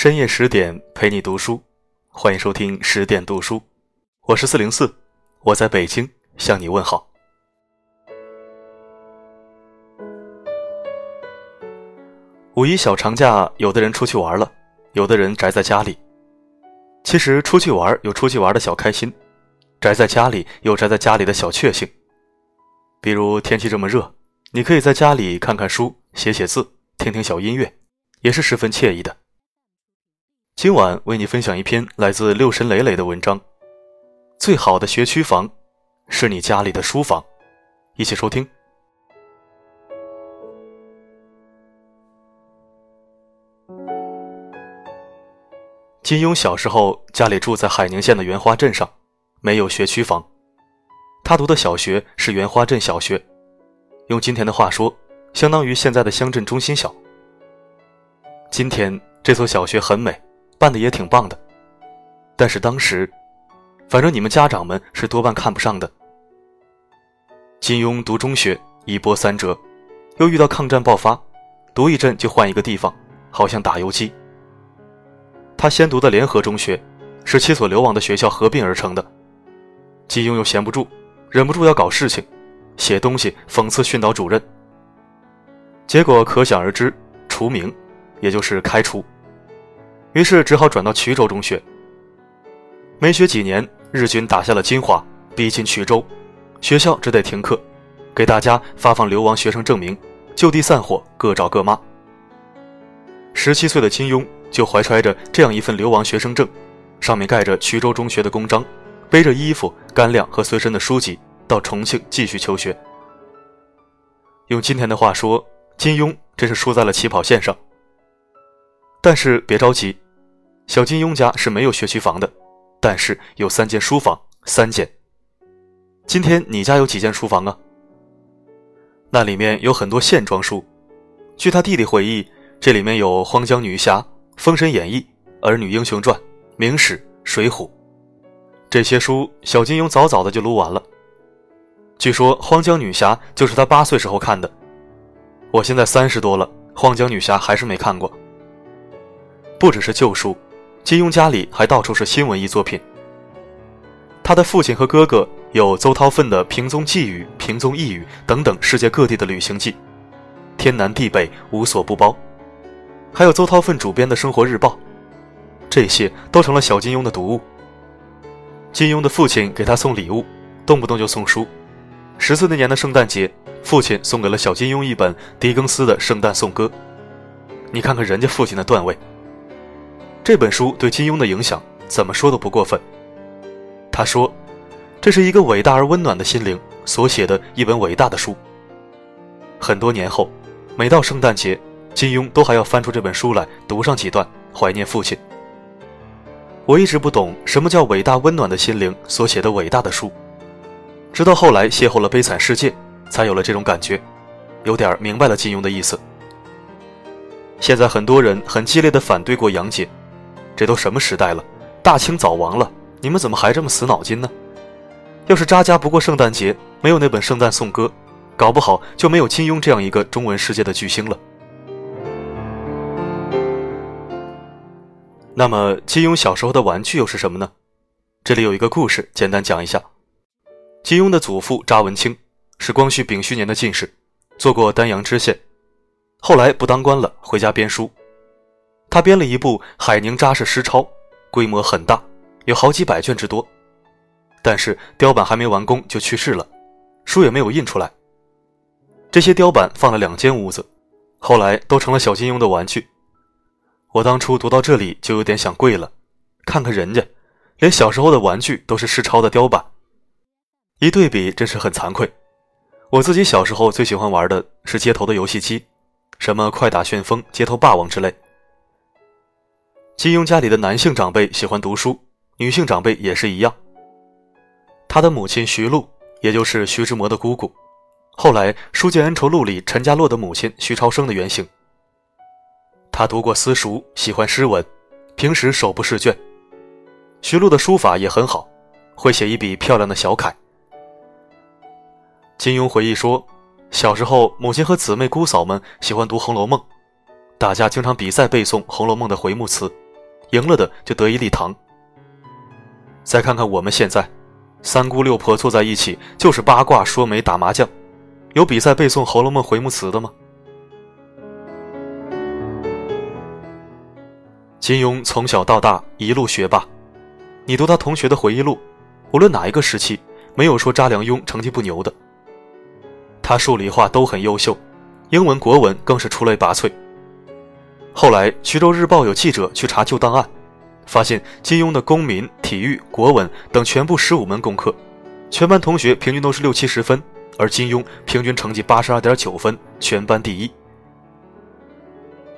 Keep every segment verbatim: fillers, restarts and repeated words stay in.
深夜十点陪你读书，欢迎收听十点读书，我是四零四，我在北京向你问好。五一小长假，有的人出去玩了，有的人宅在家里。其实出去玩有出去玩的小开心，宅在家里有宅在家里的小确幸。比如天气这么热，你可以在家里看看书，写写字，听听小音乐，也是十分惬意的。今晚为你分享一篇来自六神磊磊的文章，最好的学区房是你家里的书房，一起收听。金庸小时候家里住在海宁县的袁花镇上，没有学区房，他读的小学是袁花镇小学，用今天的话说，相当于现在的乡镇中心小。今天这所小学很美，办得也挺棒的，但是当时反正你们家长们是多半看不上的。金庸读中学一波三折，又遇到抗战爆发，读一阵就换一个地方，好像打游击。他先读的联合中学是七所流亡的学校合并而成的。金庸又闲不住，忍不住要搞事情，写东西讽刺训导主任，结果可想而知，除名，也就是开除。于是只好转到衢州中学，没学几年，日军打下了金华，逼近衢州，学校只得停课，给大家发放流亡学生证明，就地散伙，各找各妈。十七岁的金庸就怀揣着这样一份流亡学生证，上面盖着衢州中学的公章，背着衣服、干粮和随身的书籍，到重庆继续求学。用今天的话说，金庸真是输在了起跑线上。但是别着急，小金庸家是没有学区房的，但是有三间书房，三间。今天你家有几间书房啊？那里面有很多线装书。据他弟弟回忆，这里面有《荒江女侠》《封神演义》《儿女英雄传》《明史》《水浒》。这些书小金庸早早的就撸完了。据说《荒江女侠》就是他八岁时候看的。我现在三十多了，《荒江女侠》还是没看过。不只是旧书，金庸家里还到处是新文艺作品。他的父亲和哥哥有邹韬奋的《平宗寄语》《平宗异语》等等世界各地的旅行记，天南地北无所不包，还有邹韬奋主编的《生活日报》，这些都成了小金庸的读物。金庸的父亲给他送礼物，动不动就送书。十岁那年的圣诞节，父亲送给了小金庸一本狄更斯的圣诞颂歌。你看看人家父亲的段位。这本书对金庸的影响怎么说都不过分。他说，这是一个伟大而温暖的心灵所写的一本伟大的书。很多年后，每到圣诞节，金庸都还要翻出这本书来读上几段，怀念父亲。我一直不懂什么叫伟大温暖的心灵所写的伟大的书，直到后来邂逅了《悲惨世界》，才有了这种感觉，有点明白了金庸的意思。现在很多人很激烈地反对过杨戬，这都什么时代了，大清早亡了，你们怎么还这么死脑筋呢？要是扎家不过圣诞节，没有那本圣诞颂歌，搞不好就没有金庸这样一个中文世界的巨星了。那么金庸小时候的玩具又是什么呢？这里有一个故事简单讲一下。金庸的祖父查文清是光绪丙戌年的进士，做过丹阳知县，后来不当官了，回家编书。他编了一部《海宁查事诗钞》，规模很大，有好几百卷之多，但是雕版还没完工就去世了，书也没有印出来。这些雕版放了两间屋子，后来都成了小金庸的玩具。我当初读到这里就有点想跪了，看看人家，连小时候的玩具都是诗钞的雕版，一对比真是很惭愧。我自己小时候最喜欢玩的是街头的游戏机，什么快打旋风、街头霸王之类。金庸家里的男性长辈喜欢读书，女性长辈也是一样。他的母亲徐璐，也就是徐志摩的姑姑，后来《书剑恩仇录》里陈家洛的母亲徐超生的原型。他读过私塾，喜欢诗文，平时手不释卷。徐璐的书法也很好，会写一笔漂亮的小楷。金庸回忆说，小时候母亲和姊妹姑嫂们喜欢读《红楼梦》，大家经常比赛背诵《红楼梦》的回目词，赢了的就得以立堂。再看看我们现在，三姑六婆坐在一起就是八卦说媒打麻将，有比赛背诵《红楼梦》回目词的吗？金庸从小到大一路学霸，你读他同学的回忆录，无论哪一个时期，没有说查良镛成绩不牛的。他数理化都很优秀，英文国文更是出类拔萃。后来徐州日报有记者去查旧档案，发现金庸的公民、体育、国文等全部十五门功课，全班同学平均都是六七十分，而金庸平均成绩 八十二点九 分，全班第一。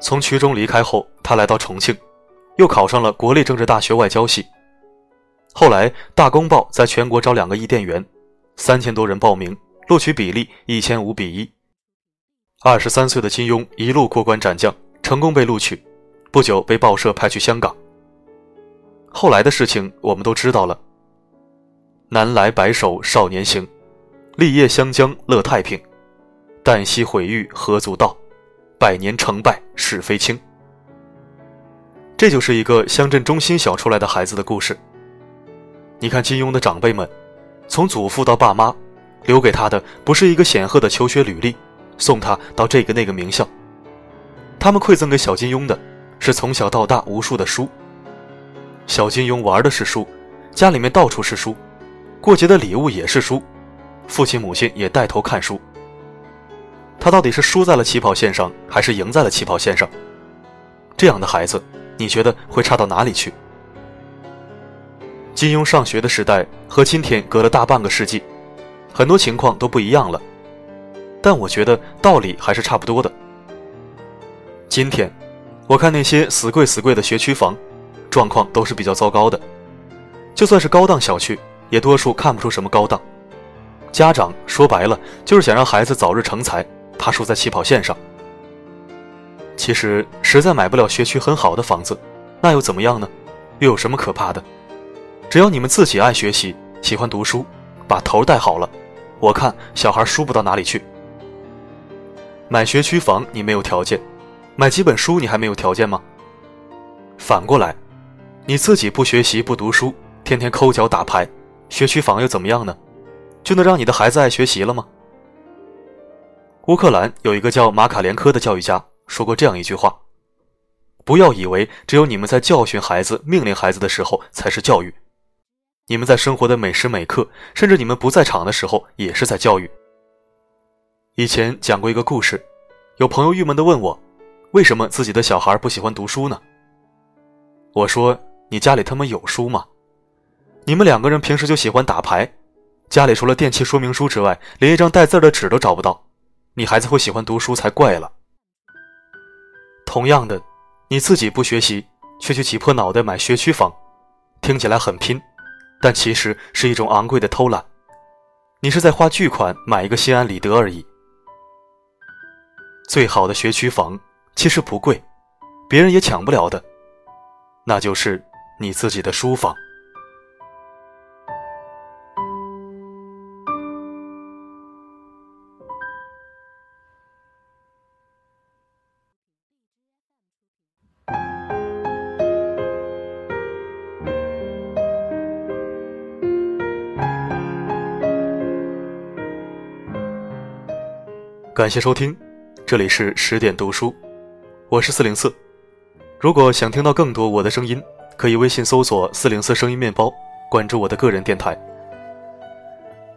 从衢中离开后，他来到重庆，又考上了国立政治大学外交系。后来大公报在全国招两个伊甸园，三千多人报名，录取比例一千五比一。二十三岁的金庸一路过关斩将，成功被录取，不久被报社派去香港。后来的事情我们都知道了，南来白首少年行，立业湘江乐太平，旦夕毁誉何足道，百年成败是非轻。这就是一个乡镇中心小出来的孩子的故事。你看金庸的长辈们，从祖父到爸妈，留给他的不是一个显赫的求学履历，送他到这个那个名校，他们馈赠给小金庸的是从小到大无数的书。小金庸玩的是书，家里面到处是书，过节的礼物也是书，父亲母亲也带头看书。他到底是输在了起跑线上，还是赢在了起跑线上？这样的孩子，你觉得会差到哪里去？金庸上学的时代和今天隔了大半个世纪，很多情况都不一样了，但我觉得道理还是差不多的。今天我看那些死贵死贵的学区房，状况都是比较糟糕的，就算是高档小区，也多数看不出什么高档。家长说白了就是想让孩子早日成才，怕输在起跑线上。其实实在买不了学区很好的房子，那又怎么样呢？又有什么可怕的？只要你们自己爱学习，喜欢读书，把头带好了，我看小孩输不到哪里去。买学区房你没有条件，买几本书你还没有条件吗？反过来，你自己不学习不读书，天天抠脚打牌，学区房又怎么样呢？就能让你的孩子爱学习了吗？乌克兰有一个叫马卡连科的教育家说过这样一句话：不要以为只有你们在教训孩子、命令孩子的时候才是教育，你们在生活的每时每刻，甚至你们不在场的时候也是在教育。以前讲过一个故事，有朋友郁闷地问我，为什么自己的小孩不喜欢读书呢？我说，你家里他们有书吗？你们两个人平时就喜欢打牌，家里除了电器说明书之外，连一张带字的纸都找不到，你孩子会喜欢读书才怪了。同样的，你自己不学习，却去挤破脑袋买学区房，听起来很拼，但其实是一种昂贵的偷懒，你是在花巨款买一个心安理得而已。最好的学区房其实不贵，别人也抢不了的，那就是你自己的书房。感谢收听，这里是十点读书，我是四零四。如果想听到更多我的声音，可以微信搜索四零四声音面包，关注我的个人电台。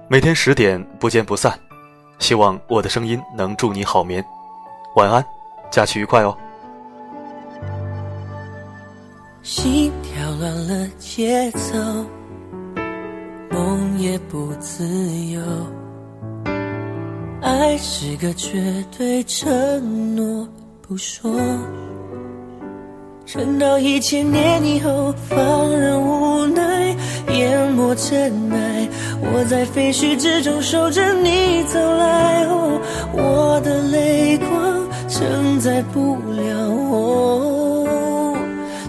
每天十点不见不散，希望我的声音能助你好眠。晚安，假期愉快哦。心跳乱了节奏，梦也不自由，爱是个绝对承诺，不说，撑到一千年以后，放任无奈淹没尘埃。我在废墟之中守着你走来，哦，我的泪光承载不了哦，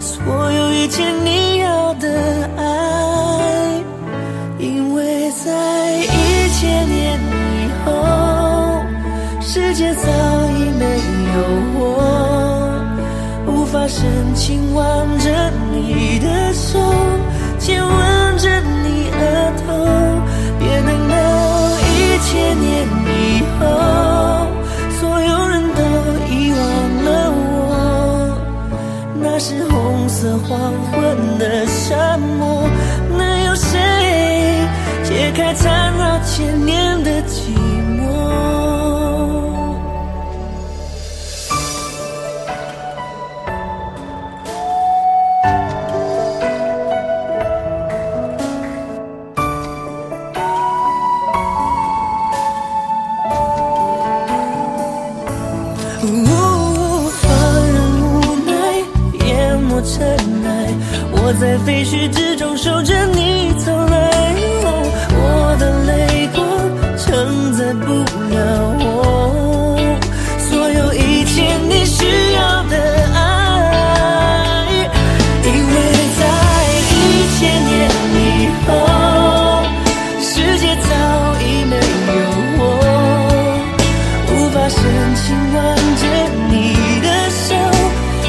所有一切你要的爱，因为在一千年以后，世界早已没有我，无法深情望着你。在废墟之中守着你走来，哦，我的泪光承载不了我，哦，所有一切你需要的爱，因为在一千年以后，世界早已没有我，无法深情挽着你的手，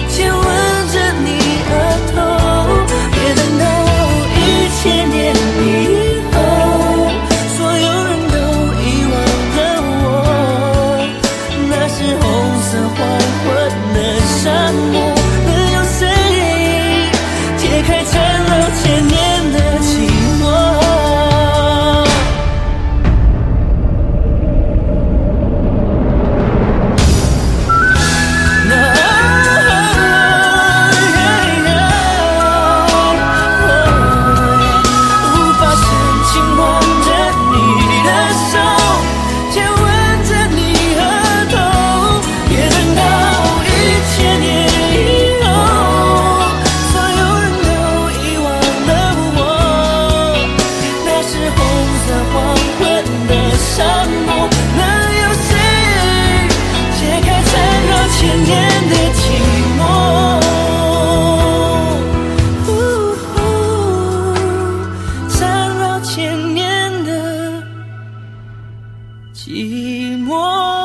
亲吻着你额头。别等到一千年以后，所有人都遗忘了我，那是红色黄昏的沙漠，能有谁解开缠绕千年的寂寞？ No, yeah, yeah, 无法深情挽着你的手，亲吻着你额头。别等到一千年以后，所有人都遗忘了我，那是红色黄昏的沙漠，能有谁解开缠绕千年的寂寞？呜呼，缠绕千年的寂寞。